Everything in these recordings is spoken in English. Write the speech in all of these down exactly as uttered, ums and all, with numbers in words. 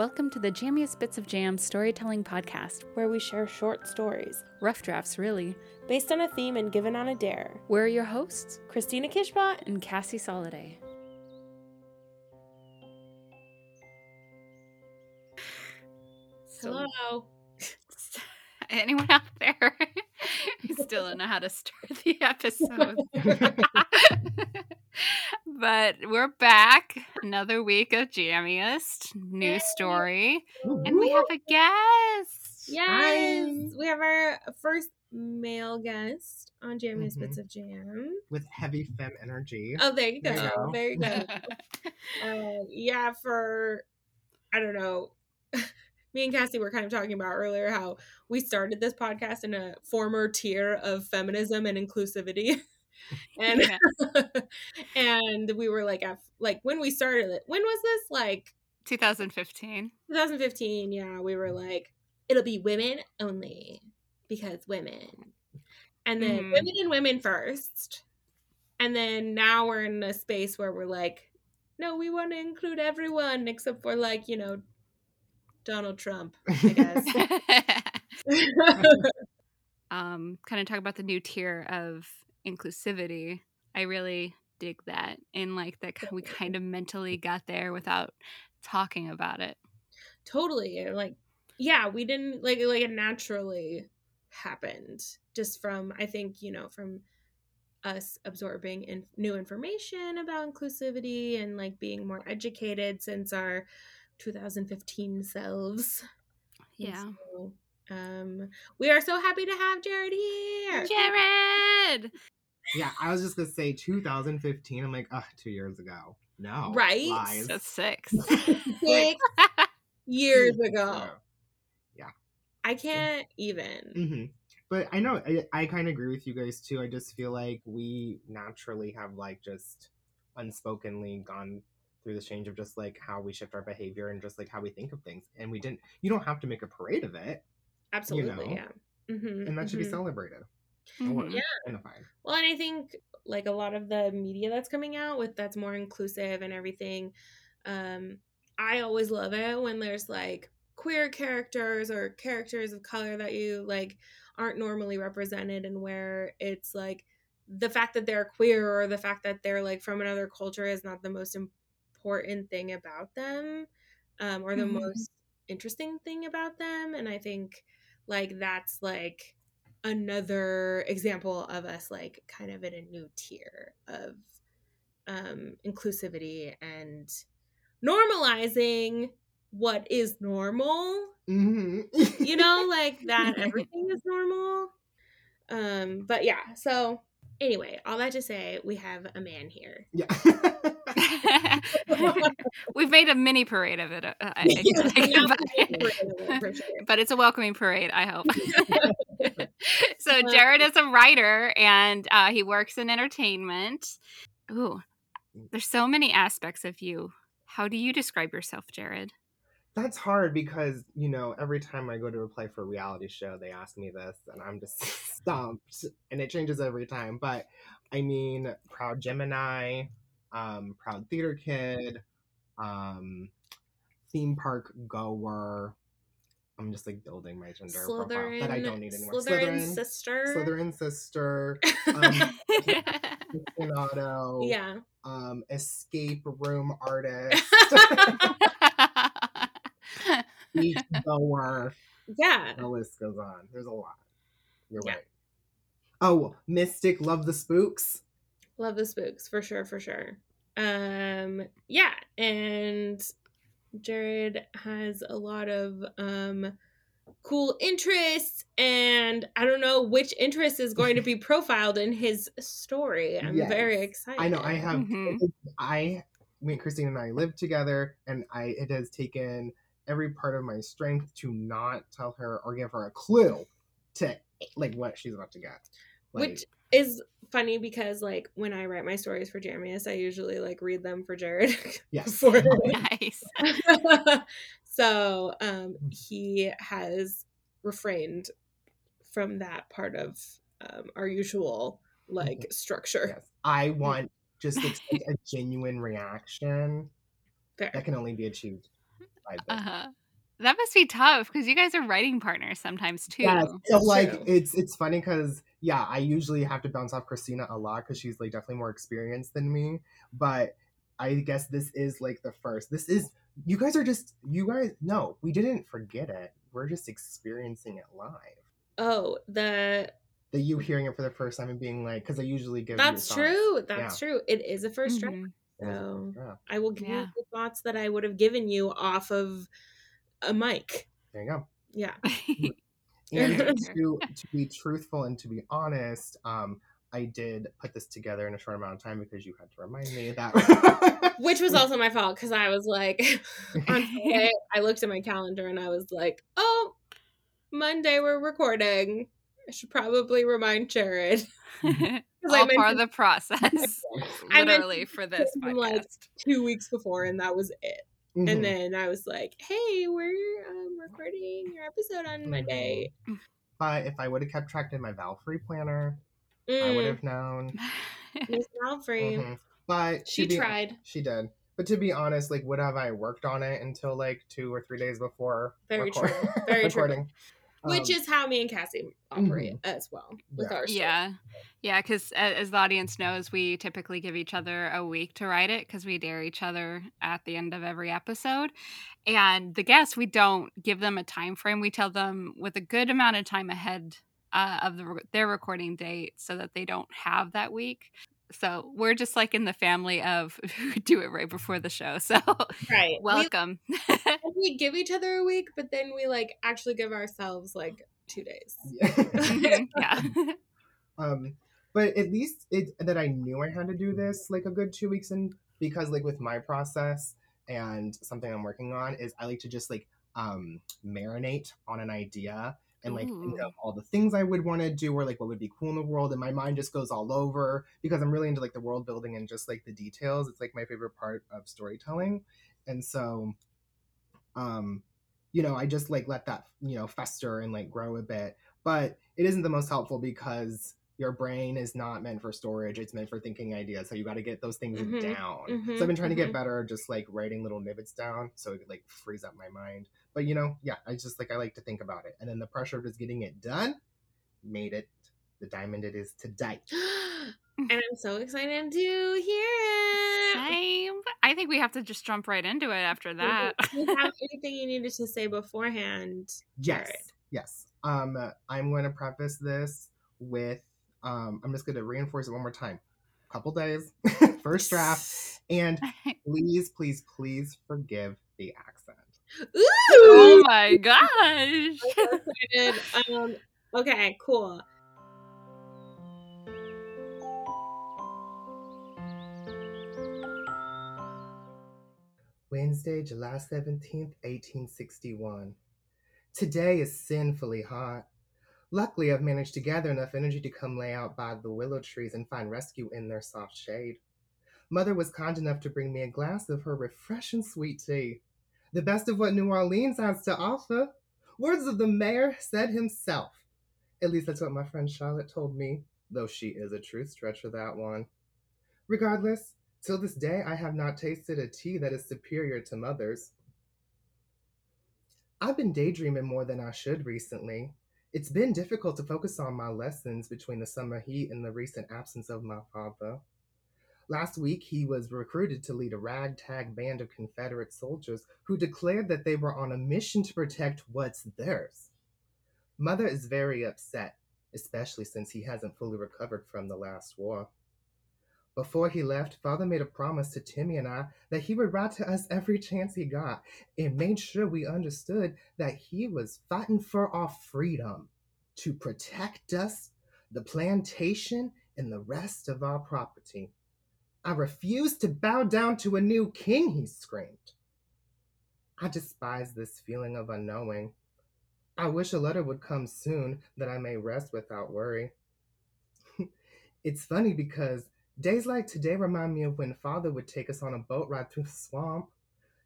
Welcome to the Jammiest Bits of Jam storytelling podcast, where we share short stories, rough drafts really, based on a theme and given on a dare. We're your hosts, Christina Kishbaugh and Cassie Soliday. So, hello. Anyone out there? We still don't know how to start the episode. But we're back, another week of Jammiest, new story, and we have a guest. Yes, hi. We have our first male guest on Jammiest mm-hmm. Bits of Jam. With heavy femme energy. Oh, there you go. There, go. there you go. uh, yeah, for, I don't know, me and Cassie were kind of talking about earlier how we started this podcast in a former tier of feminism and inclusivity. And yeah. and we were like, like when we started it, when was this? Like twenty fifteen. twenty fifteen, yeah. We were like, it'll be women only because women. And then mm. women and women first. And then now we're in a space where we're like, no, we want to include everyone except for like, you know, Donald Trump, I guess. um, kind of talk about the new tier of inclusivity. I really dig that, and like that we kind of mentally got there without talking about it. Totally. Like, yeah, we didn't like like it naturally happened just from, I think, you know, from us absorbing in new information about inclusivity and like being more educated since our twenty fifteen selves. Yeah. So, um, we are so happy to have Jared here. Jared. Yeah, I was just gonna say two thousand fifteen. I'm like, ugh, two years ago. No, right? Lies. That's six. six years ago. Yeah. I can't yeah. even. Mm-hmm. But I know I, I kind of agree with you guys too. I just feel like we naturally have like just unspokenly gone through this change of just like how we shift our behavior and just like how we think of things. And we didn't, you don't have to make a parade of it. Absolutely. You know? Yeah. Mm-hmm, and that mm-hmm. should be celebrated. Mm-hmm. Yeah. Well, and I think like a lot of the media that's coming out with that's more inclusive and everything. Um, I always love it when there's like queer characters or characters of color that you like aren't normally represented, and where it's like the fact that they're queer or the fact that they're like from another culture is not the most important important thing about them um or the mm-hmm. most interesting thing about them. And I think like that's like another example of us like kind of in a new tier of um inclusivity and normalizing what is normal. Mm-hmm. You know, like that everything is normal. Um but yeah, so anyway, all that to say, we have a man here. Yeah. We've made a mini parade of it. I, I yeah, yeah, but, it for sure. But it's a welcoming parade, I hope. So Jared is a writer, and uh, he works in entertainment. Ooh, there's so many aspects of you. How do you describe yourself, Jared? That's hard because, you know, every time I go to apply for a reality show, they ask me this and I'm just stumped, and it changes every time. But I mean, proud Gemini, um, proud theater kid, um, theme park goer. I'm just like building my gender Slytherin, profile that I don't need anymore. Slytherin, Slytherin sister. Slytherin sister. Um, Auto, yeah. Um, escape room artist. Each goer. Yeah. The list goes on. There's a lot. You're yeah. right. Oh, mystic, love the spooks. Love the spooks, for sure, for sure. Um, yeah, and Jared has a lot of um cool interests, and I don't know which interest is going to be profiled in his story. I'm yes. very excited. I know, I have mm-hmm. I I mean, Christine and I live together, and I it has taken every part of my strength to not tell her or give her a clue to like what she's about to get. Like, which is funny because like when I write my stories for Jammiest, I usually like read them for Jared. Yes. for nice. So um, he has refrained from that part of um, our usual like structure. Yes. I want just a, a genuine reaction. Fair. That can only be achieved. side bit. Uh-huh. That must be tough because you guys are writing partners sometimes too. Yeah, so like it's it's funny because yeah, I usually have to bounce off Christina a lot because she's like definitely more experienced than me. But I guess this is like the first. This is you guys are just you guys. No, we didn't forget it. We're just experiencing it live. Oh, the the you hearing it for the first time and being like because I usually give. That's you true. That's yeah. true. It is a first mm-hmm. draft. So yeah. I will give yeah. you the thoughts that I would have given you off of. A mic. There you go. Yeah. And to, to be truthful and to be honest, um, I did put this together in a short amount of time because you had to remind me of that. Which was also my fault because I was like, on Friday, I looked at my calendar and I was like, oh, Monday we're recording. I should probably remind Jared. All part of the process. Literally for this podcast. Like two weeks before and that was it. Mm-hmm. And then I was like, hey, we're um, recording your episode on Monday. But if I would have kept track in my Valfré planner, mm. I would have known. Miss Valfré. Mm-hmm. But she be, tried. She did. But to be honest, like, would have I worked on it until like two or three days before Very record- true. Very recording? True. Which um, is how me and Cassie operate mm-hmm. as well. With yeah. Our yeah. Yeah. Because as the audience knows, we typically give each other a week to write it because we dare each other at the end of every episode. And the guests, we don't give them a time frame. We tell them with a good amount of time ahead uh, of the, their recording date so that they don't have that week. So we're just like in the family of do it right before the show. So right. welcome. We, we give each other a week, but then we like actually give ourselves like two days. Yeah. yeah. Um, but at least it that I knew I had to do this like a good two weeks in because like with my process and something I'm working on is I like to just like um, marinate on an idea and like Ooh. Think of all the things I would want to do or like what would be cool in the world. And my mind just goes all over because I'm really into like the world building and just like the details. It's like my favorite part of storytelling. And so, um, you know, I just like let that, you know, fester and like grow a bit. But it isn't the most helpful because your brain is not meant for storage. It's meant for thinking ideas. So you got to get those things mm-hmm. down. Mm-hmm. So I've been trying mm-hmm. to get better just like writing little nibbits down so it like frees up my mind. But you know, yeah, I just like, I like to think about it. And then the pressure of just getting it done made it the diamond it is today. And I'm so excited to hear it. Same. I think we have to just jump right into it after that. Do you have anything you needed to say beforehand? Yes. Jared? Yes. Um, I'm going to preface this with, Um, I'm just going to reinforce it one more time. Couple days, first draft, and please, please, please forgive the accent. Ooh! Oh my gosh! um, okay, cool. Wednesday, July seventeenth, eighteen sixty-one. Today is sinfully hot. Luckily, I've managed to gather enough energy to come lay out by the willow trees and find rescue in their soft shade. Mother was kind enough to bring me a glass of her refreshing sweet tea, the best of what New Orleans has to offer. Words of the mayor said himself. At least that's what my friend Charlotte told me, though she is a true stretch for that one. Regardless, till this day, I have not tasted a tea that is superior to Mother's. I've been daydreaming more than I should recently. It's been difficult to focus on my lessons between the summer heat and the recent absence of my father. Last week, he was recruited to lead a ragtag band of Confederate soldiers who declared that they were on a mission to protect what's theirs. Mother is very upset, especially since he hasn't fully recovered from the last war. Before he left, Father made a promise to Timmy and I that he would write to us every chance he got and made sure we understood that he was fighting for our freedom to protect us, the plantation, and the rest of our property. I refuse to bow down to a new king, he screamed. I despise this feeling of unknowing. I wish a letter would come soon that I may rest without worry. It's funny because days like today remind me of when Father would take us on a boat ride through the swamp.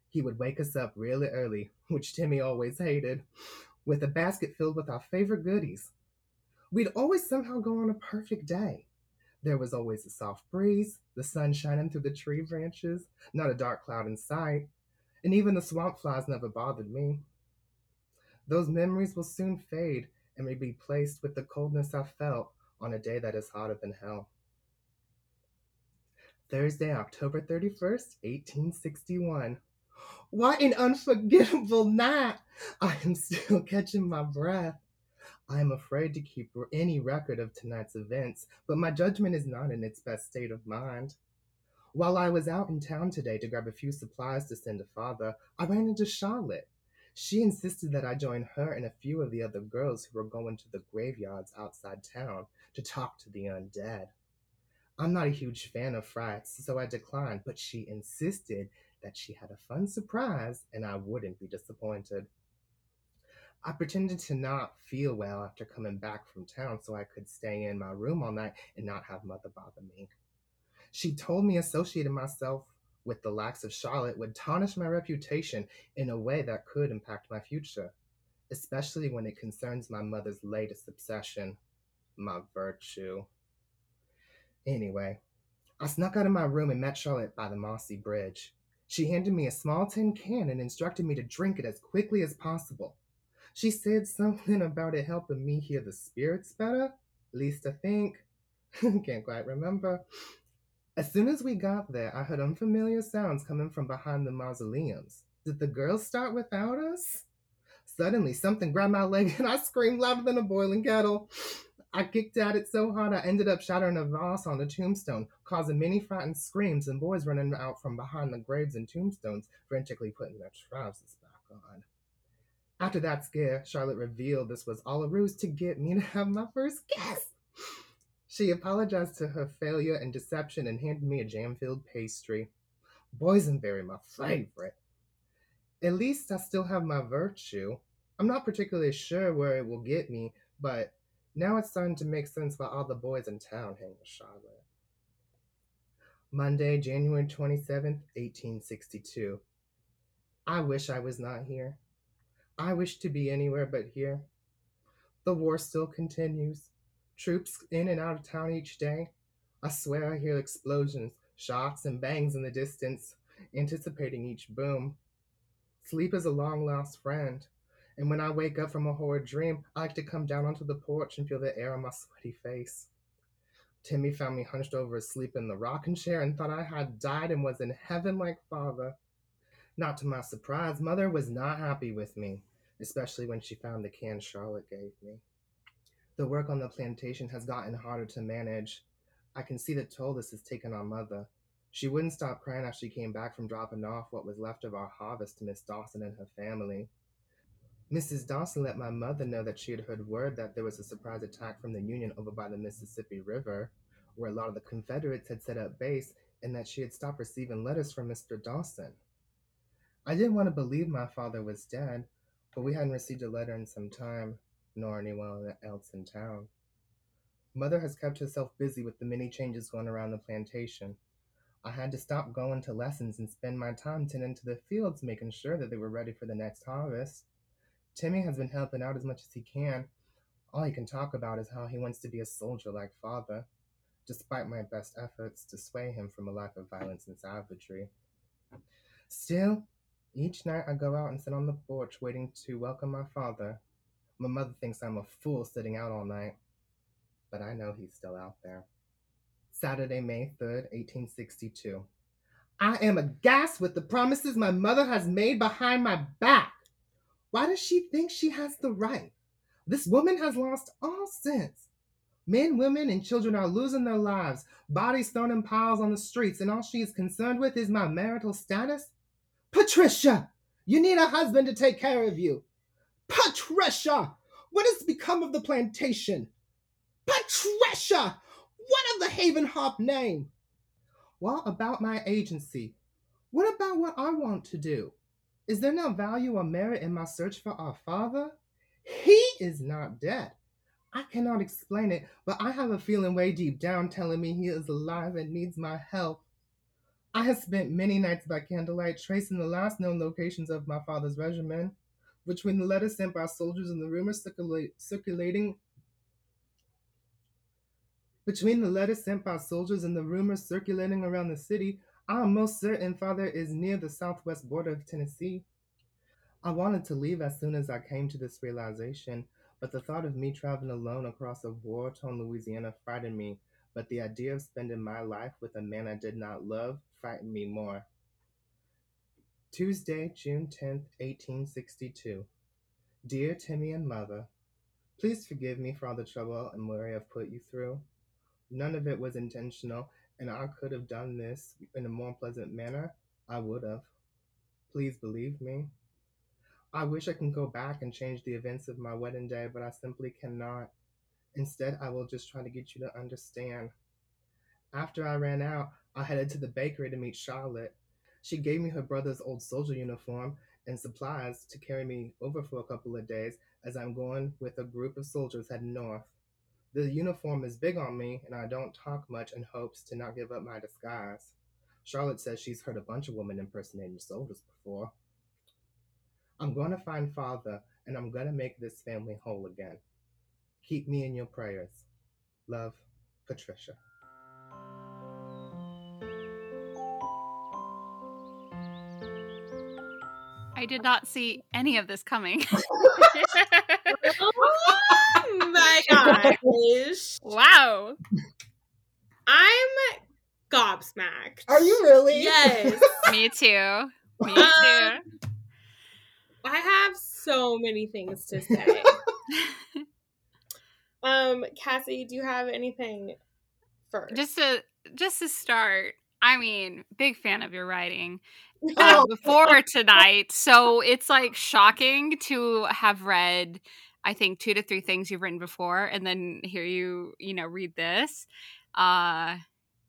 He would wake us up really early, which Timmy always hated, with a basket filled with our favorite goodies. We'd always somehow go on a perfect day. There was always a soft breeze, the sun shining through the tree branches, not a dark cloud in sight. and even the swamp flies never bothered me. Those memories will soon fade and may be placed with the coldness I felt on a day that is hotter than hell. Thursday, October thirty-first, eighteen sixty-one. What an unforgettable night! I am still catching my breath. I am afraid to keep any record of tonight's events, but my judgment is not in its best state of mind. While I was out in town today to grab a few supplies to send to Father, I ran into Charlotte. She insisted that I join her and a few of the other girls who were going to the graveyards outside town to talk to the undead. I'm not a huge fan of frights, so I declined, but she insisted that she had a fun surprise and I wouldn't be disappointed. I pretended to not feel well after coming back from town so I could stay in my room all night and not have Mother bother me. She told me associating myself with the likes of Charlotte would tarnish my reputation in a way that could impact my future, especially when it concerns my mother's latest obsession, my virtue. Anyway, I snuck out of my room and met Charlotte by the mossy bridge. She handed me a small tin can and instructed me to drink it as quickly as possible. She said something about it helping me hear the spirits better, at least I think. Can't quite remember. As soon as we got there, I heard unfamiliar sounds coming from behind the mausoleums. Did the girls start without us? Suddenly, something grabbed my leg and I screamed louder than a boiling kettle. I kicked at it so hard I ended up shattering a vase on the tombstone, causing many frightened screams and boys running out from behind the graves and tombstones, frantically putting their trousers back on. After that scare, Charlotte revealed this was all a ruse to get me to have my first kiss. She apologized to her failure and deception and handed me a jam-filled pastry. Boysenberry, my favorite. At least I still have my virtue. I'm not particularly sure where it will get me, but now it's starting to make sense why all the boys in town hang with Charlotte. Monday, January twenty-seventh, eighteen sixty-two. I wish I was not here. I wish to be anywhere but here. The war still continues. Troops in and out of town each day. I swear I hear explosions, shots, and bangs in the distance, anticipating each boom. Sleep is a long-lost friend, and when I wake up from a horrid dream, I like to come down onto the porch and feel the air on my sweaty face. Timmy found me hunched over asleep in the rocking chair and thought I had died and was in heaven like Father. Not to my surprise, Mother was not happy with me, especially when she found the can Charlotte gave me. The work on the plantation has gotten harder to manage. I can see the toll this has taken on Mother. She wouldn't stop crying after she came back from dropping off what was left of our harvest to Miss Dawson and her family. Missus Dawson let my mother know that she had heard word that there was a surprise attack from the Union over by the Mississippi River, where a lot of the Confederates had set up base, and that she had stopped receiving letters from Mister Dawson. I didn't want to believe my father was dead, but we hadn't received a letter in some time, nor anyone else in town. Mother has kept herself busy with the many changes going around the plantation. I had to stop going to lessons and spend my time tending to the fields, making sure that they were ready for the next harvest. Timmy has been helping out as much as he can. All he can talk about is how he wants to be a soldier like Father, despite my best efforts to sway him from a life of violence and savagery. Still, each night I go out and sit on the porch waiting to welcome my father. My mother thinks I'm a fool sitting out all night, but I know he's still out there. Saturday, May third, eighteen sixty-two. I am aghast with the promises my mother has made behind my back. Why does she think she has the right? This woman has lost all sense. Men, women, and children are losing their lives, bodies thrown in piles on the streets, and all she is concerned with is my marital status? Patricia, you need a husband to take care of you. Patricia, what has become of the plantation? Patricia, what of the Haven Hop name? What about my agency? What about what I want to do? Is there no value or merit in my search for our father? He is not dead. I cannot explain it, but I have a feeling way deep down telling me he is alive and needs my help. I have spent many nights by candlelight tracing the last known locations of my father's regiment, between the letters sent by soldiers and the rumors circulate, circulating between the letters sent by soldiers and the rumors circulating around the city. I am most certain father is near the southwest border of Tennessee. I wanted to leave as soon as I came to this realization, but the thought of me traveling alone across a war-torn Louisiana frightened me, but the idea of spending my life with a man I did not love frightened me more. Tuesday, June tenth, eighteen sixty-two. Dear Timmy and Mother, please forgive me for all the trouble and worry I've put you through. None of it was intentional, and I could have done this in a more pleasant manner. I would have. Please believe me. I wish I can go back and change the events of my wedding day, but I simply cannot. Instead, I will just try to get you to understand. After I ran out, I headed to the bakery to meet Charlotte. She gave me her brother's old soldier uniform and supplies to carry me over for a couple of days, as I'm going with a group of soldiers heading north. The uniform is big on me, and I don't talk much in hopes to not give up my disguise. Charlotte says she's heard a bunch of women impersonating soldiers before. I'm going to find Father, and I'm going to make this family whole again. Keep me in your prayers. Love, Patricia. I did not see any of this coming. Oh my gosh. Wow. I'm gobsmacked. Are you really? Yes. Me too. Me too. Um, I have so many things to say. um, Cassie, do you have anything first? Just to just to start, I mean, big fan of your writing. Uh, before tonight, so it's like shocking to have read, I think, two to three things you've written before, and then hear you, you know, read this. Uh,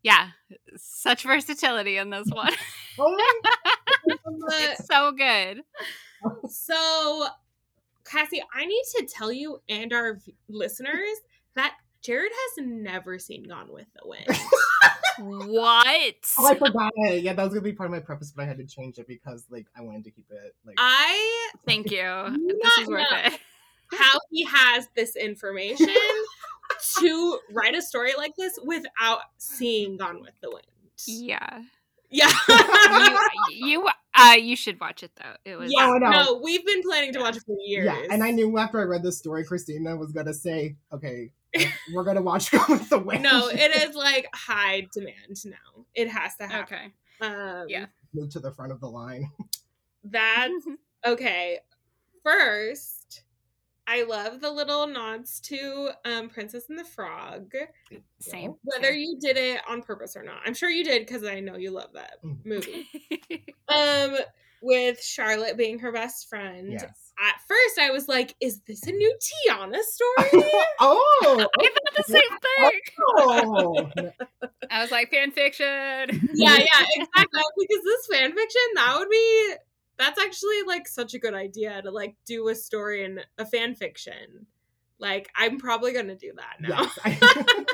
yeah, such versatility in this one. It's so good. So, Cassie, I need to tell you and our v- listeners that Jared has never seen Gone with the Wind. What? Oh, I forgot it. Yeah, that was gonna be part of my preface, but I had to change it because, like, I wanted to keep it. Like, I thank you. This is worth it. How he has this information to write a story like this without seeing Gone with the Wind? Yeah, yeah. you, you, uh, you should watch it though. It was. Yeah, no, no, we've been planning to watch it for years. Yeah, and I knew after I read the story, Christina was gonna say, "Okay, we're gonna watch Gone with the Wind." No, it is like high demand now. It has to happen. Okay. Um, yeah. Move to the front of the line. That's okay. First, I love the little nods to um, Princess and the Frog. Same. Whether same. You did it on purpose or not, I'm sure you did because I know you love that mm-hmm. movie. um, with Charlotte being her best friend. Yes. At first, I was like, is this a new Tiana story? Oh! I thought the same thing! Oh. I was like, fan fiction! Yeah, yeah, exactly. I was like, is this fan fiction? That would be... That's actually, like, such a good idea to, like, do a story in a fan fiction. Like, I'm probably gonna do that now.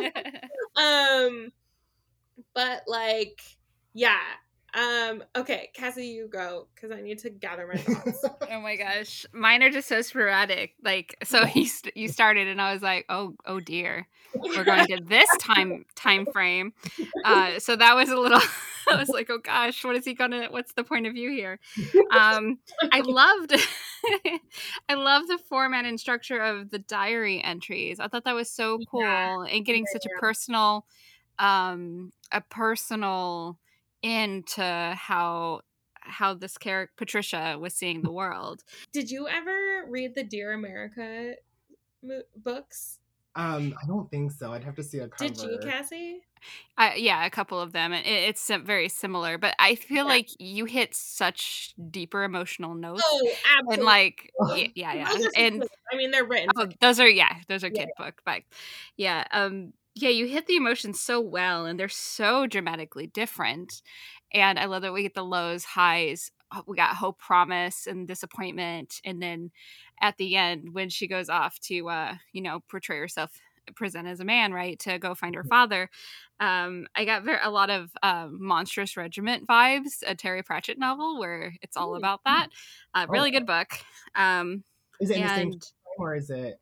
Yes. um, But, like, yeah... Um, okay, Cassie, you go, because I need to gather my thoughts. Oh my gosh. Mine are just so sporadic. Like, so you, st- you started and I was like, oh, oh dear. We're going to this time time frame. Uh, so that was a little, I was like, oh gosh, what is he gonna, what's the point of view here? Um, I loved, I love the format and structure of the diary entries. I thought that was so cool. Yeah. And getting yeah, such yeah. a personal, um, a personal, into how how this character Patricia was seeing the world. Did you ever read the Dear America mo- books? Um, I don't think so. I'd have to see a cover. Did you, Cassie? Uh, yeah, a couple of them. It, it's very similar, but I feel yeah. like you hit such deeper emotional notes. Oh, absolutely. And like, yeah, yeah. yeah. And I mean, they're written. Oh, those are yeah, those are yeah. kid book, but yeah. Um, Yeah, you hit the emotions so well, and they're so dramatically different. And I love that we get the lows, highs. We got hope, promise, and disappointment. And then at the end, when she goes off to, uh, you know, portray herself, present as a man, right, to go find her father. Um, I got very, a lot of uh, Monstrous Regiment vibes, a Terry Pratchett novel where it's all about that. Uh, really good book. Um, is it and, in the same time, or is it?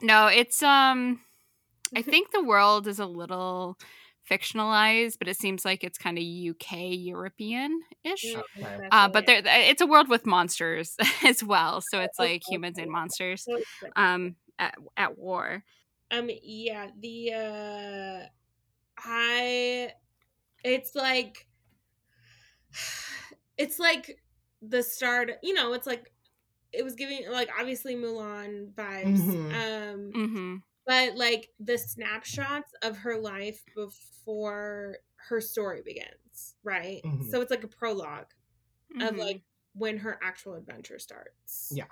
No, it's... um. I think the world is a little fictionalized, but it seems like it's kind of U K European-ish. Okay. Uh, but there, it's a world with monsters as well, so it's like humans and monsters um, at, at war. Um. Yeah. The uh, I. It's like. It's like the start. You know. It's like. It was giving like obviously Mulan vibes. Mm-hmm. Um. Mm-hmm. But, like, the snapshots of her life before her story begins, right? Mm-hmm. So it's, like, a prologue mm-hmm. of, like, when her actual adventure starts. Yeah.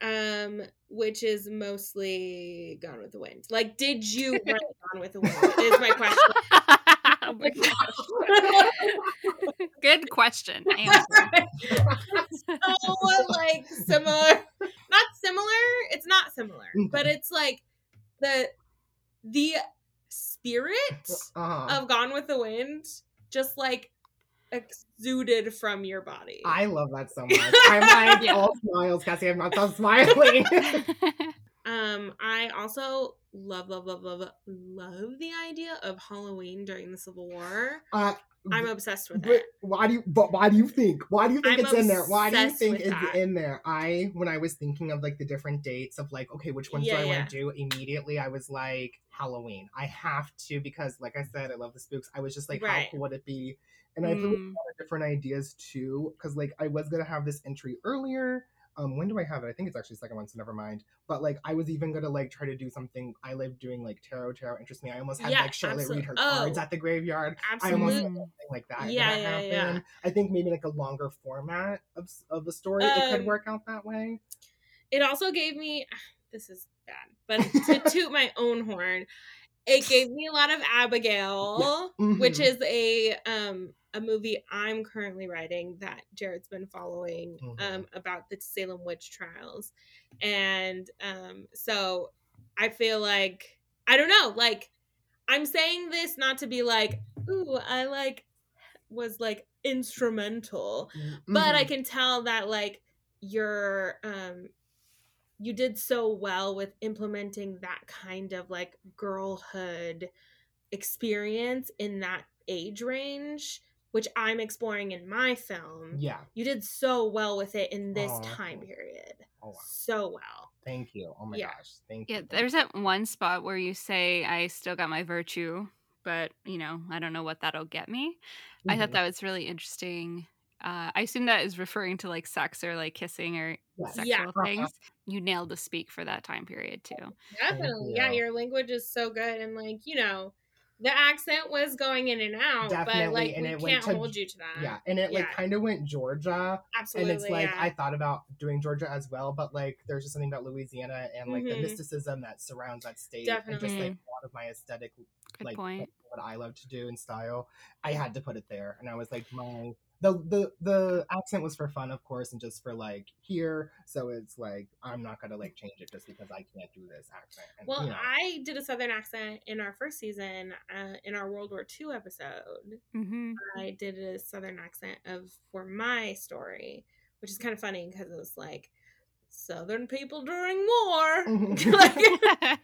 Um, which is mostly Gone with the Wind. Like, did you write Gone with the Wind? Is my question. Oh my gosh. Good question. So, like, similar. Not similar. It's not similar. But it's, like, The the spirit uh-huh. of Gone with the Wind just like exuded from your body. I love that so much. I'm like yeah. all smiles, Cassie. I'm not so smiling. um, I also love, love, love, love, love the idea of Halloween during the Civil War. Uh, I'm obsessed with it. Why do you? But why do you think? Why do you think I'm it's in there? Why do you think it's that. in there? I when I was thinking of like the different dates of like, okay, which ones yeah, do I yeah. want to do immediately? I was like, Halloween. I have to because, like I said, I love the spooks. I was just like, right. how cool would it be? And I have mm. a lot of different ideas too, because like I was gonna have this entry earlier. Um, when do I have it? I think it's actually the second one, so never mind. But like, I was even gonna like try to do something. I live doing like tarot. Tarot interests me. I almost had yeah, like Charlotte absolutely. read her oh, cards at the graveyard. Absolutely. I almost had something like that. Yeah, that yeah, happened. yeah. I think maybe like a longer format of of the story. Um, it could work out that way. It also gave me. This is bad, but to toot my own horn, it gave me a lot of Abigail, yeah. mm-hmm. which is a um. a movie I'm currently writing that Jared's been following mm-hmm. um, about the Salem witch trials. And um, so I feel like, I don't know, like I'm saying this not to be like, ooh, I like was like instrumental, mm-hmm. but I can tell that like you're, um, you did so well with implementing that kind of like girlhood experience in that age range, which I'm exploring in my film. Yeah. You did so well with it in this oh, time period. Oh, wow. So well. Thank you. Oh my yeah. gosh. Thank yeah, you. Yeah, there's that one spot where you say, I still got my virtue, but, you know, I don't know what that'll get me. Mm-hmm. I thought that was really interesting. Uh, I assume that is referring to like sex or like kissing or yes. sexual yeah. things. You nailed the speak for that time period too. Definitely. You. Yeah, your language is so good. And like, you know, the accent was going in and out, Definitely. but like and we it can't to, hold you to that. Yeah, and it yeah. like kind of went Georgia. Absolutely, and it's like yeah. I thought about doing Georgia as well, but like there's just something about Louisiana and like mm-hmm. the mysticism that surrounds that state, Definitely. and just like a lot of my aesthetic, Good like point. what I love to do and style. I had to put it there, and I was like, my the the the accent was for fun, of course, and just for like here. So it's like I'm not gonna like change it just because I can't do this accent. And, well, you know. I did a Southern accent in our first season, uh, in our World War Two episode. Mm-hmm. I did a Southern accent of for my story, which is kind of funny because it was like Southern people during war. Mm-hmm. like,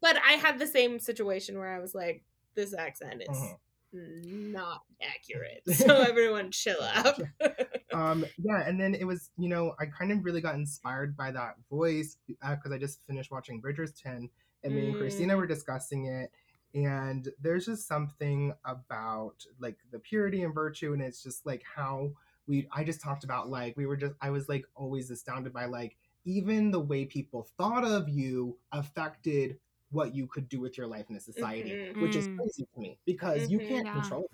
but I had the same situation where I was like, this accent is. Mm-hmm. not accurate, so everyone chill out. um yeah and then it was, you know, I kind of really got inspired by that voice because uh, I just finished watching Bridgerton, and mm. me and Christina were discussing it, and there's just something about like the purity and virtue, and it's just like how we I just talked about like we were just I was like always astounded by like even the way people thought of you affected what you could do with your life in a society, mm-hmm. which is crazy to me because mm-hmm, you can't yeah. control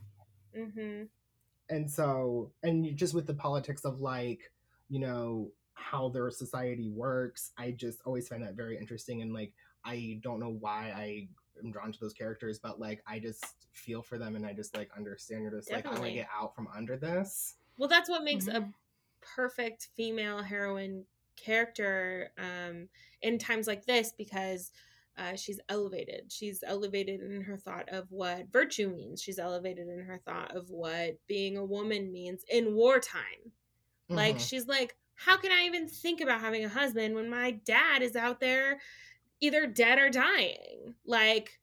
it. Mm-hmm. And so, and you, just with the politics of like, you know, how their society works, I just always find that very interesting. And like, I don't know why I am drawn to those characters, but like, I just feel for them and I just like understand. You're just Definitely. like, I want to get out from under this. Well, that's what makes mm-hmm. a perfect female heroine character um, in times like this, because Uh, she's elevated. She's elevated in her thought of what virtue means. She's elevated in her thought of what being a woman means in wartime. Mm-hmm. Like, she's like, how can I even think about having a husband when my dad is out there either dead or dying? Like,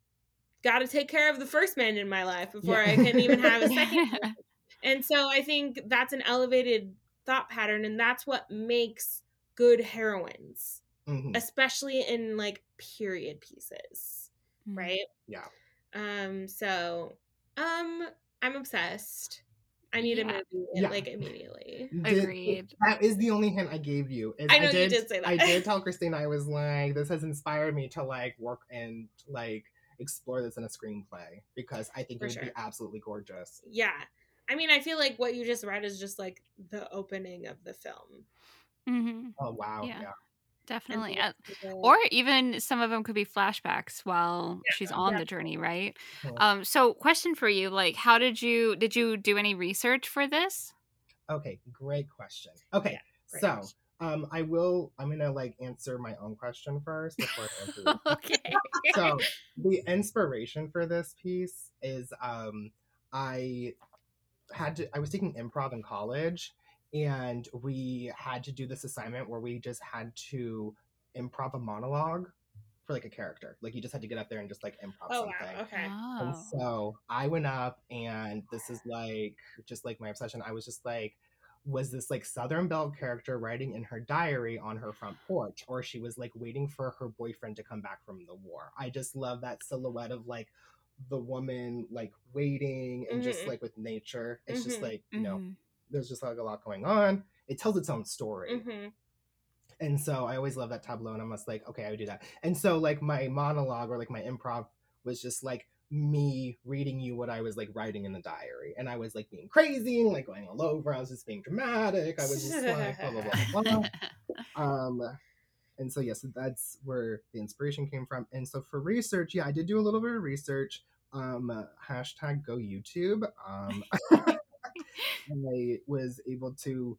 got to take care of the first man in my life before yeah. I can even have a second. yeah. And so I think that's an elevated thought pattern, and that's what makes good heroines, mm-hmm. especially in like period pieces, mm-hmm. right? Yeah. Um. So, um, I'm obsessed. I need yeah. a movie yeah. like immediately. Did, Agreed. That is the only hint I gave you. Is I know I did, you did say that. I did tell Christina, I was like, this has inspired me to like work and like explore this in a screenplay, because I think For it would sure. be absolutely gorgeous. Yeah. I mean, I feel like what you just read is just like the opening of the film. Mm-hmm. Oh, wow. Yeah. yeah. Definitely. Uh, or even some of them could be flashbacks while yeah, she's on yeah. the journey, right? Cool. Um, so question for you, like, how did you, did you do any research for this? Okay, great question. Okay, yeah, so um, I will, I'm going to like answer my own question first. Before I answer you. Okay. So the inspiration for this piece is um, I had to, I was taking improv in college. And we had to do this assignment where we just had to improv a monologue for like a character. Like you just had to get up there and just like improv oh, something. Wow. Okay. Oh. And so I went up, and this is like just like my obsession. I was just like, was this like Southern Belle character writing in her diary on her front porch, or she was like waiting for her boyfriend to come back from the war? I just love that silhouette of like the woman like waiting and mm-hmm. just like with nature. It's mm-hmm. just like, you know. Mm-hmm. There's just like a lot going on. It tells its own story. Mm-hmm. And so I always love that tableau, and I'm just like, okay, I would do that. And so like my monologue or like my improv was just like me reading you what I was like writing in the diary. And I was like being crazy and like going all over. I was just being dramatic. I was just like blah, blah, blah, blah. Um, and so, yes, yeah, so that's where the inspiration came from. And so for research, yeah, I did do a little bit of research. Um, uh, hashtag go YouTube. Um I was able to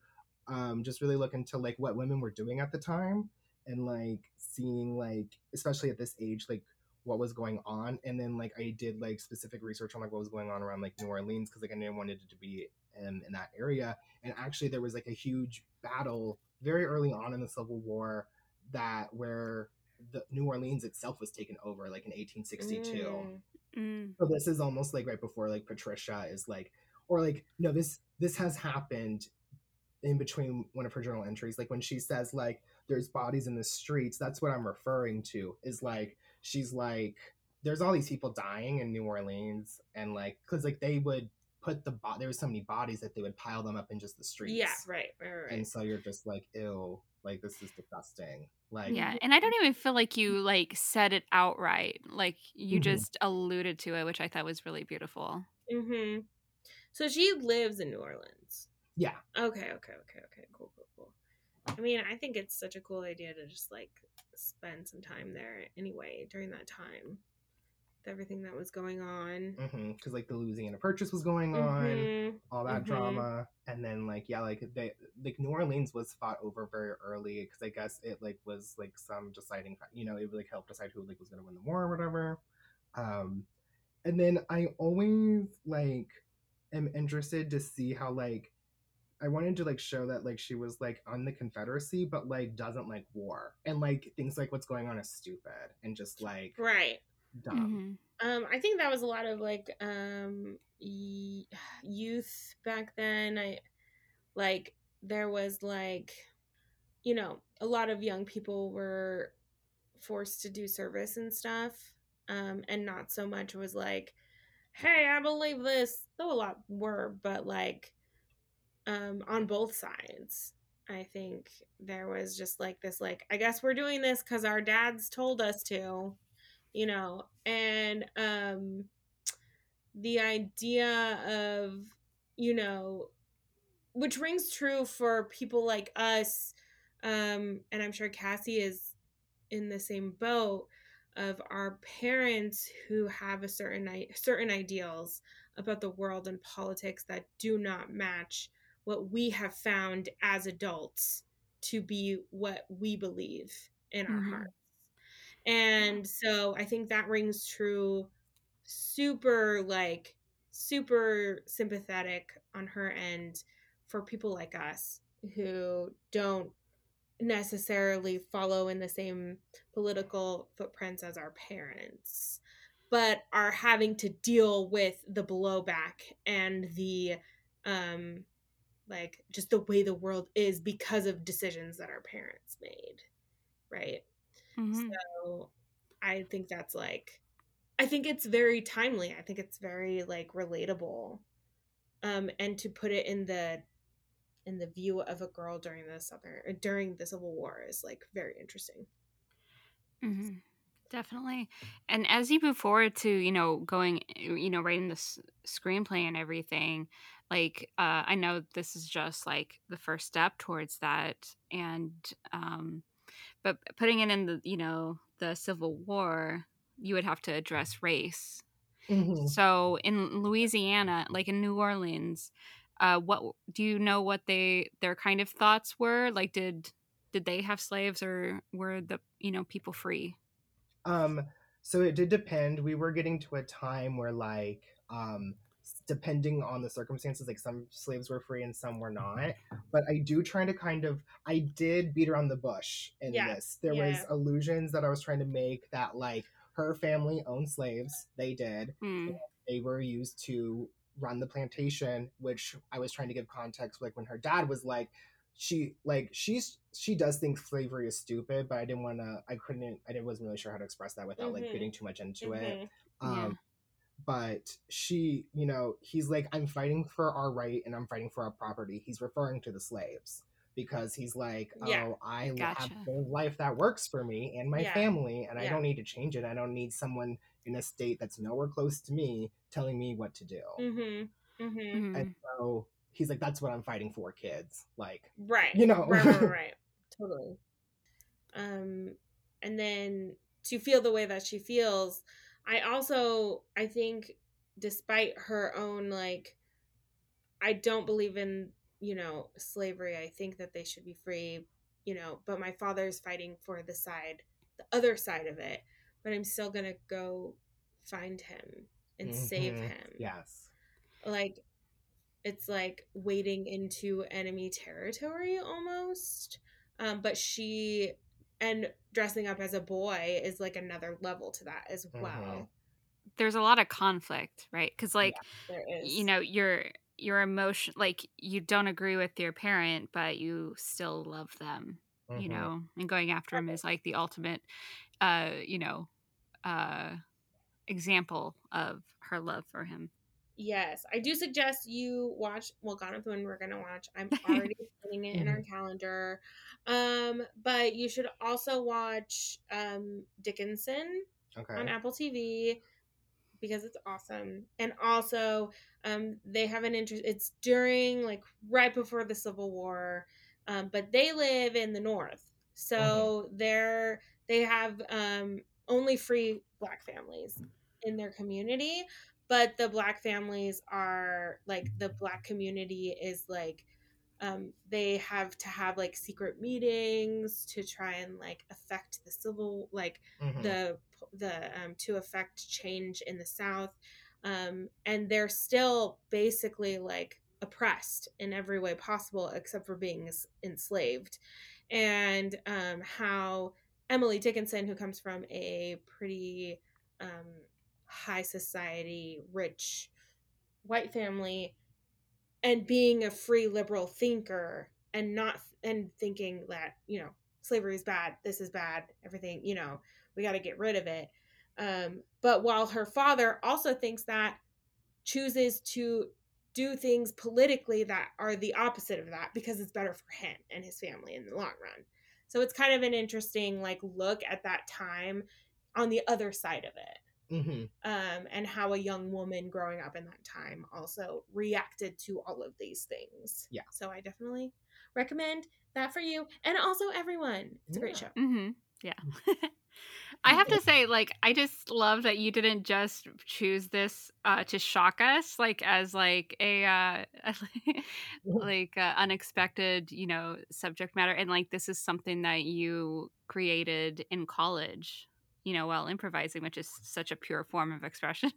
um, just really look into like what women were doing at the time, and like seeing like, especially at this age, like what was going on. And then like I did like specific research on like what was going on around like New Orleans, because like I knew I wanted it to be in, in that area. And actually there was like a huge battle very early on in the Civil War that where the New Orleans itself was taken over like in eighteen sixty-two. Mm. So this is almost like right before like Patricia is like, or like, no, this this has happened in between one of her journal entries. Like when she says like, there's bodies in the streets, that's what I'm referring to, is like, she's like, there's all these people dying in New Orleans. And like, cause like they would put the, bo- there was so many bodies that they would pile them up in just the streets. Yeah, right, right, right. And so you're just like, ew, like this is disgusting. Like, yeah, and I don't even feel like you like said it outright. Like you mm-hmm. just alluded to it, which I thought was really beautiful. Mm-hmm. So she lives in New Orleans. Yeah. Okay, okay, okay, okay. Cool, cool, cool. I mean, I think it's such a cool idea to just, like, spend some time there anyway during that time with everything that was going on. Mm-hmm. Because, like, the Louisiana Purchase was going on, mm-hmm. all that mm-hmm. drama. And then, like, yeah, like, they, like New Orleans was fought over very early, because I guess it, like, was, like, some deciding, you know, it, like, helped decide who, like, was going to win the war or whatever. Um, and then I always, like... I'm interested to see how like I wanted to like show that like she was like on the Confederacy, but like doesn't like war, and like things like what's going on is stupid and just like right dumb. Mm-hmm. Um, I think that was a lot of like um y- youth back then. I like there was like you know a lot of young people were forced to do service and stuff, um, and not so much was like, hey, I believe this, though a lot were, but like um, on both sides, I think there was just like this, like, I guess we're doing this because our dads told us to, you know, and um, the idea of, you know, which rings true for people like us, um, and I'm sure Cassie is in the same boat, of our parents who have a certain certain ideals about the world and politics that do not match what we have found as adults to be what we believe in mm-hmm. our hearts. And so I think that rings true, super like super sympathetic on her end for people like us who don't necessarily follow in the same political footprints as our parents, but are having to deal with the blowback and the, um, like, just the way the world is because of decisions that our parents made, right? Mm-hmm. So I think that's, like, I think it's very timely. I think it's very, like, relatable. Um, and to put it in the in the view of a girl during the summer, or during the Civil War is, like, very interesting. Mm-hmm. Definitely. And as you move forward to, you know, going, you know, writing this screenplay and everything, like, uh, I know this is just, like, the first step towards that. And, um, but putting it in the, you know, the Civil War, you would have to address race. Mm-hmm. So in Louisiana, like in New Orleans, uh, what do you know what they, their kind of thoughts were? Like, did, did they have slaves, or were the, you know, people free? Um, so it did depend. We were getting to a time where, like, um, depending on the circumstances, like, some slaves were free and some were not. But I do try to kind of, I did beat around the bush in yeah. this. There yeah. was allusions that I was trying to make that, like, her family owned slaves. They did. Mm. They were used to run the plantation, which I was trying to give context, like, when her dad was like, she like she's she does think slavery is stupid, but I didn't want to I couldn't I didn't wasn't really sure how to express that without mm-hmm. like getting too much into mm-hmm. it um yeah. But she, you know, he's like, I'm fighting for our right and I'm fighting for our property. He's referring to the slaves because he's like, oh yeah. I gotcha. Have a life that works for me and my yeah. family, and yeah. I don't need to change it. I don't need someone in a state that's nowhere close to me telling me what to do. Mm-hmm. Mm-hmm. And so he's like, that's what I'm fighting for, kids. Like, right. You know. right, right, right. Totally. Um, and then to feel the way that she feels, I also, I think, despite her own, like, I don't believe in, you know, slavery. I think that they should be free, you know, but my father's fighting for the side, the other side of it, but I'm still going to go find him and mm-hmm. save him. Yes. Like, it's like wading into enemy territory almost. Um, but she, and dressing up as a boy is like another level to that as well. Mm-hmm. There's a lot of conflict, right? Because, like, yeah, you know, your, your emotion, like, you don't agree with your parent, but you still love them, mm-hmm. you know, and going after them is like the ultimate, uh, you know, uh, example of her love for him. Yes, I do suggest you watch, well, Gone with the Wind, we're going to watch. I'm already putting it in our calendar. Um, but you should also watch um, Dickinson okay. on Apple T V because it's awesome. And also, um, they have an interest, it's during, like, right before the Civil War, um, but they live in the North. So mm-hmm. they're, they have um, only free Black families in their community. But the Black families are, like, the Black community is, like, um, they have to have, like, secret meetings to try and, like, affect the civil, like, mm-hmm. the, the um, to affect change in the South. Um, and they're still basically, like, oppressed in every way possible except for being enslaved. And um, how Emily Dickinson, who comes from a pretty... Um, high society, rich white family, and being a free liberal thinker and not and thinking that, you know, slavery is bad, this is bad, everything, you know, we got to get rid of it. Um, but while her father also thinks that, chooses to do things politically that are the opposite of that because it's better for him and his family in the long run. So it's kind of an interesting, like, look at that time on the other side of it. Mm-hmm. Um, and how a young woman growing up in that time also reacted to all of these things. Yeah. So I definitely recommend that for you and also everyone. It's yeah. a great show. Mm-hmm. Yeah. I have to say, like, I just love that you didn't just choose this uh, to shock us, like, as, like, a, uh, like, uh, unexpected, you know, subject matter. And, like, this is something that you created in college, you know, while improvising, which is such a pure form of expression.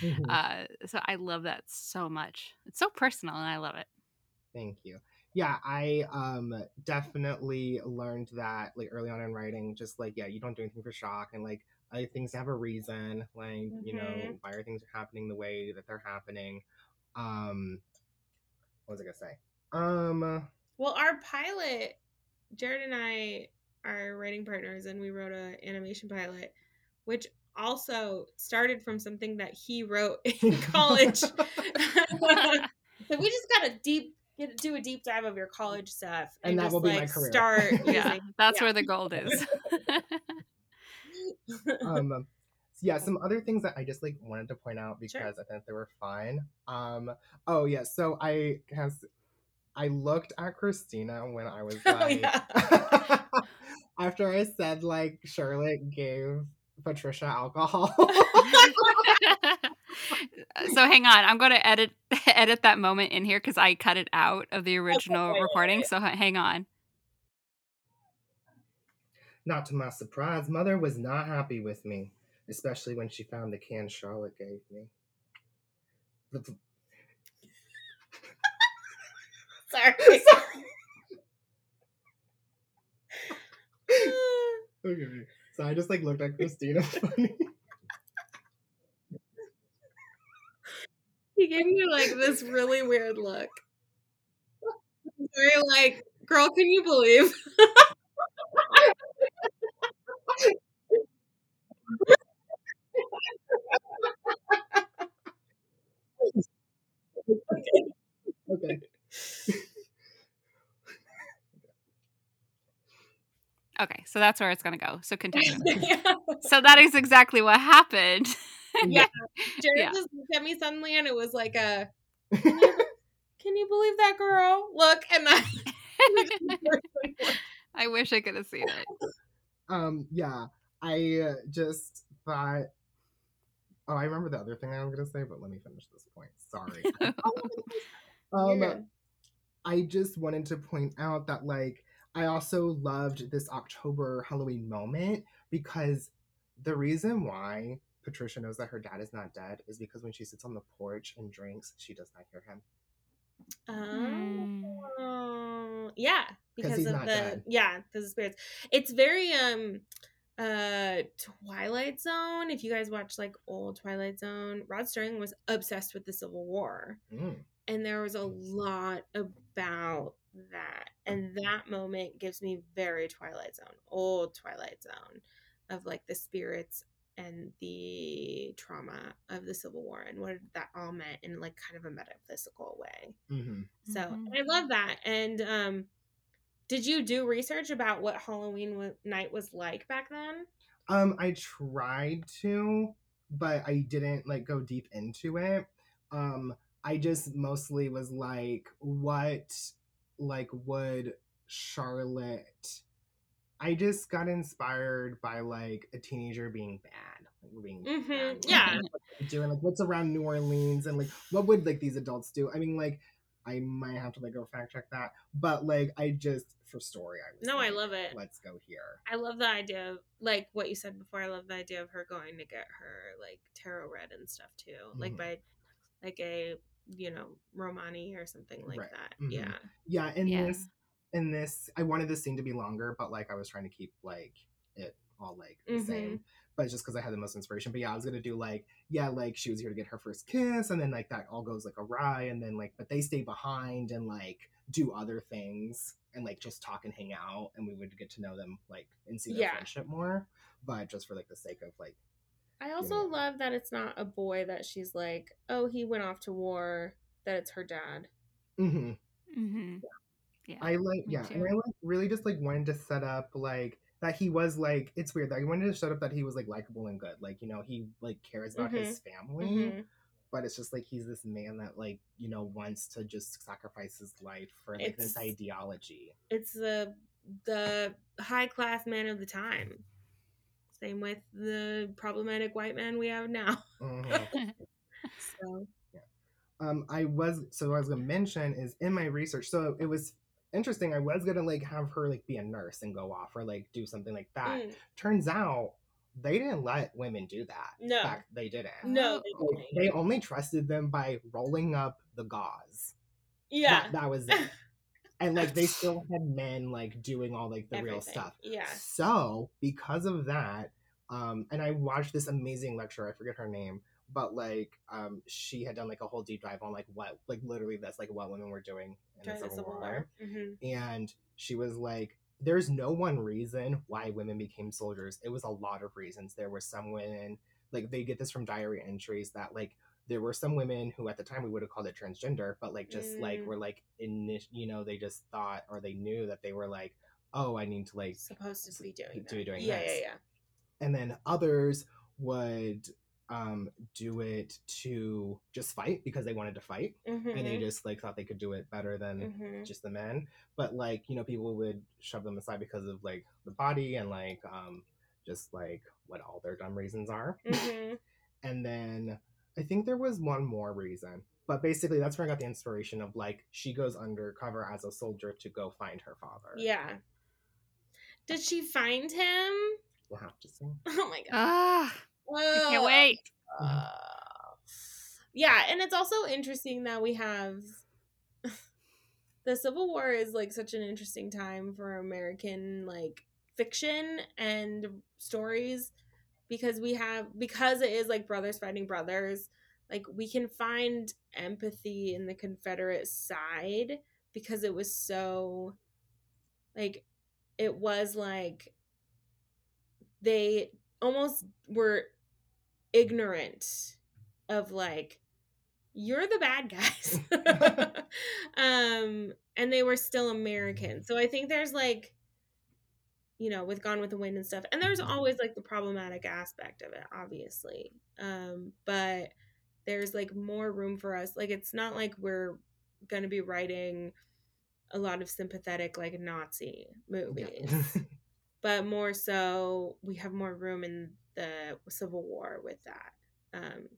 Mm-hmm. Uh, so I love that so much. It's so personal and I love it. Thank you. Yeah, I um, definitely learned that, like, early on in writing, just like, yeah, you don't do anything for shock. And, like, like, things have a reason, like, mm-hmm. you know, why are things happening the way that they're happening. Um, what was I gonna say? Um, well, our pilot, Jared and I are writing partners, and we wrote an animation pilot, which also started from something that he wrote in college. So we just gotta deep do a deep dive of your college stuff, and, and that just, will be like, my career. Start, yeah, that's yeah. where the gold is. um, yeah, some other things that I just like wanted to point out because sure. I think they were fun. Um, oh yeah, so I has I looked at Christina when I was like, oh, yeah. after I said like Charlotte gave Patricia alcohol. So hang on, I'm going to edit edit that moment in here because I cut it out of the original okay. recording. So hang on. Not to my surprise, Mother was not happy with me, especially when she found the can Charlotte gave me. The... Sorry. Sorry. Okay. So I just like looked at Christina funny. He gave me like this really weird look. Very like, girl, can you believe? Okay. Okay, so that's where it's going to go. So continue. Yeah. So that is exactly what happened. Yeah. Jared yeah. just looked at me suddenly and it was like a, can you, can you believe that girl? Look, and I. I wish I could have seen it. Um, yeah, I just thought, oh, I remember the other thing I was going to say, but let me finish this point. Sorry. um, I just wanted to point out that, like, I also loved this October Halloween moment because the reason why Patricia knows that her dad is not dead is because when she sits on the porch and drinks, she does not hear him. Um, yeah, because of the dead. Yeah, because of spirits. It's very um uh Twilight Zone. If you guys watch like old Twilight Zone, Rod Serling was obsessed with the Civil War, mm. and there was a lot about that, and that moment gives me very Twilight Zone, old Twilight Zone, of like the spirits and the trauma of the Civil War and what that all meant in like kind of a metaphysical way. Mm-hmm. So mm-hmm. I love that. And um did you do research about what Halloween w- night was like back then? um I tried to, but I didn't like go deep into it. um I just mostly was like, what like would Charlotte, I just got inspired by like a teenager being bad, like, being mm-hmm. bad. Yeah, like, doing like what's around New Orleans and like what would like these adults do. I mean, like I might have to like go fact check that, but like I just for story I was no like, I love it, let's go here. I love the idea of like what you said before. I love the idea of her going to get her like tarot read and stuff too, mm-hmm. like by like a, you know, Romani or something like right. that. Mm-hmm. Yeah. Yeah. And yeah. this, and this, I wanted this scene to be longer, but like I was trying to keep like it all like the mm-hmm. same, but just because I had the most inspiration. But yeah, I was going to do like, yeah, like she was here to get her first kiss and then like that all goes like awry and then like, but they stay behind and like do other things and like just talk and hang out and we would get to know them like and see their yeah. friendship more, but just for like the sake of like, I also yeah. love that it's not a boy that she's like, oh, he went off to war, that it's her dad. Mm-hmm. Mm-hmm. Yeah. yeah. I like, yeah. And I like really just like wanted to set up like that he was like, it's weird that I wanted to set up that he was like likable and good. Like, you know, he like cares about mm-hmm. his family, mm-hmm. but it's just like he's this man that like, you know, wants to just sacrifice his life for like it's, this ideology. It's the the high class man of the time. Same with the problematic white man we have now. Mm-hmm. So yeah. um I was so what I was gonna mention is in my research, so it was interesting, I was gonna like have her like be a nurse and go off or like do something like that. Mm. Turns out they didn't let women do that. No. In fact, they didn't. No, they didn't. They only trusted them by rolling up the gauze. Yeah. That, that was it. And, like, they still had men, like, doing all, like, the Everything. Real stuff. Yeah. So, because of that, Um, and I watched this amazing lecture. I forget her name, but like um, she had done like a whole deep dive on like what, like literally that's like what women were doing in During the Civil, the Civil War. War. Mm-hmm. And she was like, there's no one reason why women became soldiers. It was a lot of reasons. There were some women, like they get this from diary entries that like there were some women who at the time we would have called it transgender, but like just mm. like were like, in, you know, they just thought or they knew that they were like, oh, I need to like supposed to be doing to be doing yeah, this. Yeah, yeah, yeah. And then others would um, do it to just fight because they wanted to fight. Mm-hmm. And they just like thought they could do it better than mm-hmm. just the men. But like, you know, people would shove them aside because of like the body and like um, just like what all their dumb reasons are. Mm-hmm. And then I think there was one more reason. But basically that's where I got the inspiration of like, she goes undercover as a soldier to go find her father. Yeah. Did she find him? We'll have to see. Oh my god! Ah, I can't wait. Uh, yeah, and it's also interesting that we have the Civil War is like such an interesting time for American like fiction and stories because we have because it is like brothers fighting brothers. Like we can find empathy in the Confederate side because it was so like it was like. They almost were ignorant of like, you're the bad guys. um, and they were still American. So I think there's like, you know, with Gone with the Wind and stuff. And there's always like the problematic aspect of it, obviously. Um, but there's like more room for us. Like, it's not like we're going to be writing a lot of sympathetic like Nazi movies. Yeah. But more so, we have more room in the Civil War with that. Um,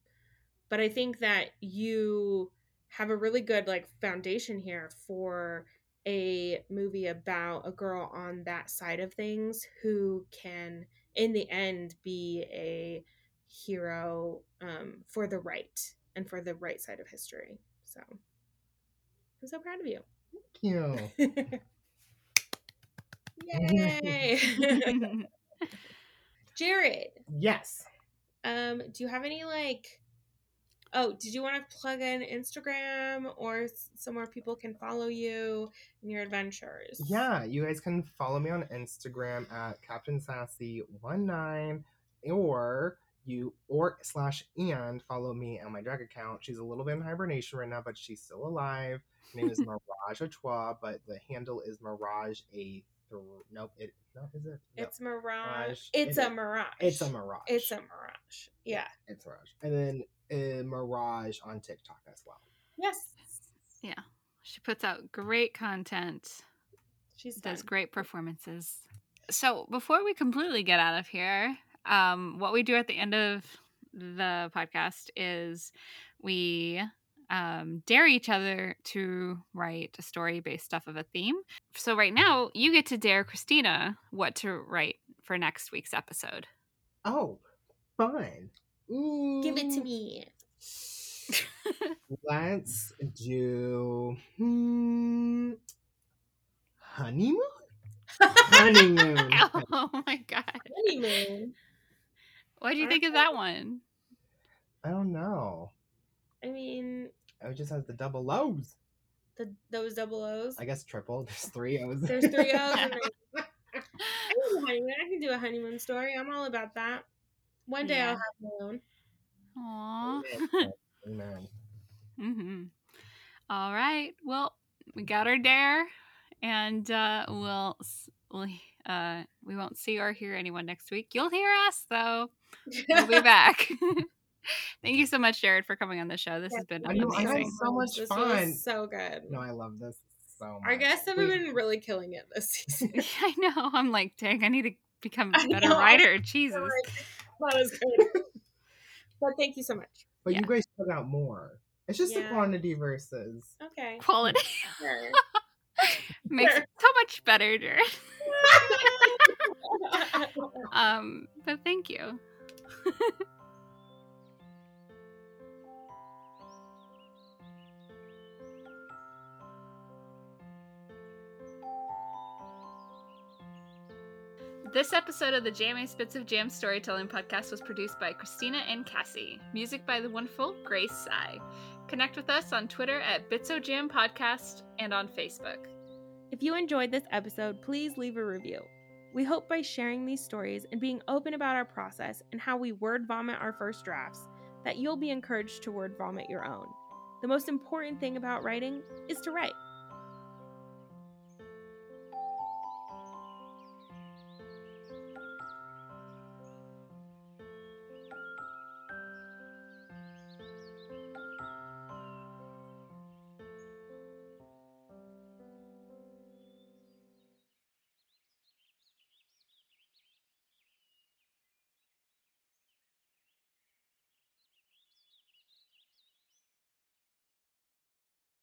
but I think that you have a really good like foundation here for a movie about a girl on that side of things who can, in the end, be a hero um, for the right and for the right side of history. So I'm so proud of you. Thank you. Yay! Jared. Yes. Um, do you have any like? Oh, did you want to plug in Instagram or somewhere people can follow you and your adventures? Yeah, you guys can follow me on Instagram at captain sassy nineteen, or you or slash and follow me on my drag account. She's a little bit in hibernation right now, but she's still alive. Her name is Mirage Étoile, but the handle is Mirage A. Nope, it no, is it? No. It's Mirage. It's, it's a Mirage. It's a Mirage. It's a Mirage. Yeah. It's a Mirage. And then uh, Mirage on TikTok as well. Yes. Yeah. She puts out great content. She does great performances. So before we completely get out of here, um, what we do at the end of the podcast is we Um, dare each other to write a story based off of a theme. So right now, you get to dare Christina what to write for next week's episode. Oh, fun. Ooh. Give it to me. Let's do hmm, honeymoon? Honeymoon. Oh my god. Honeymoon. What do you I think of know. That one? I don't know. I mean, it just has the double O's. The those double O's. I guess triple. There's three O's. There's three O's. And I, I can do a honeymoon story. I'm all about that. One day yeah. I'll have my own. Aww. Amen. Mm-hmm. All right. Well, we got our dare, and uh, we'll uh, we won't see or hear anyone next week. You'll hear us though. We'll be back. Thank you so much, Jared, for coming on the show. This yeah. has been amazing. I had so much this fun. Was so good. No, I love this so much. Our guests have been really killing it this season. Yeah, I know. I'm like, dang, I need to become a better writer. Jesus. Like, that was good. But thank you so much. But yeah. you guys put out more. It's just yeah. the quantity versus okay. quality. Sure. Makes sure. it so much better, Jared. um, but thank you. This episode of the Jammiest Bits of Jam Storytelling Podcast was produced by Christina and Cassie. Music by the wonderful Grace Sai. Connect with us on Twitter at Bitso Jam Podcast and on Facebook. If you enjoyed this episode, please leave a review. We hope by sharing these stories and being open about our process and how we word vomit our first drafts, that you'll be encouraged to word vomit your own. The most important thing about writing is to write.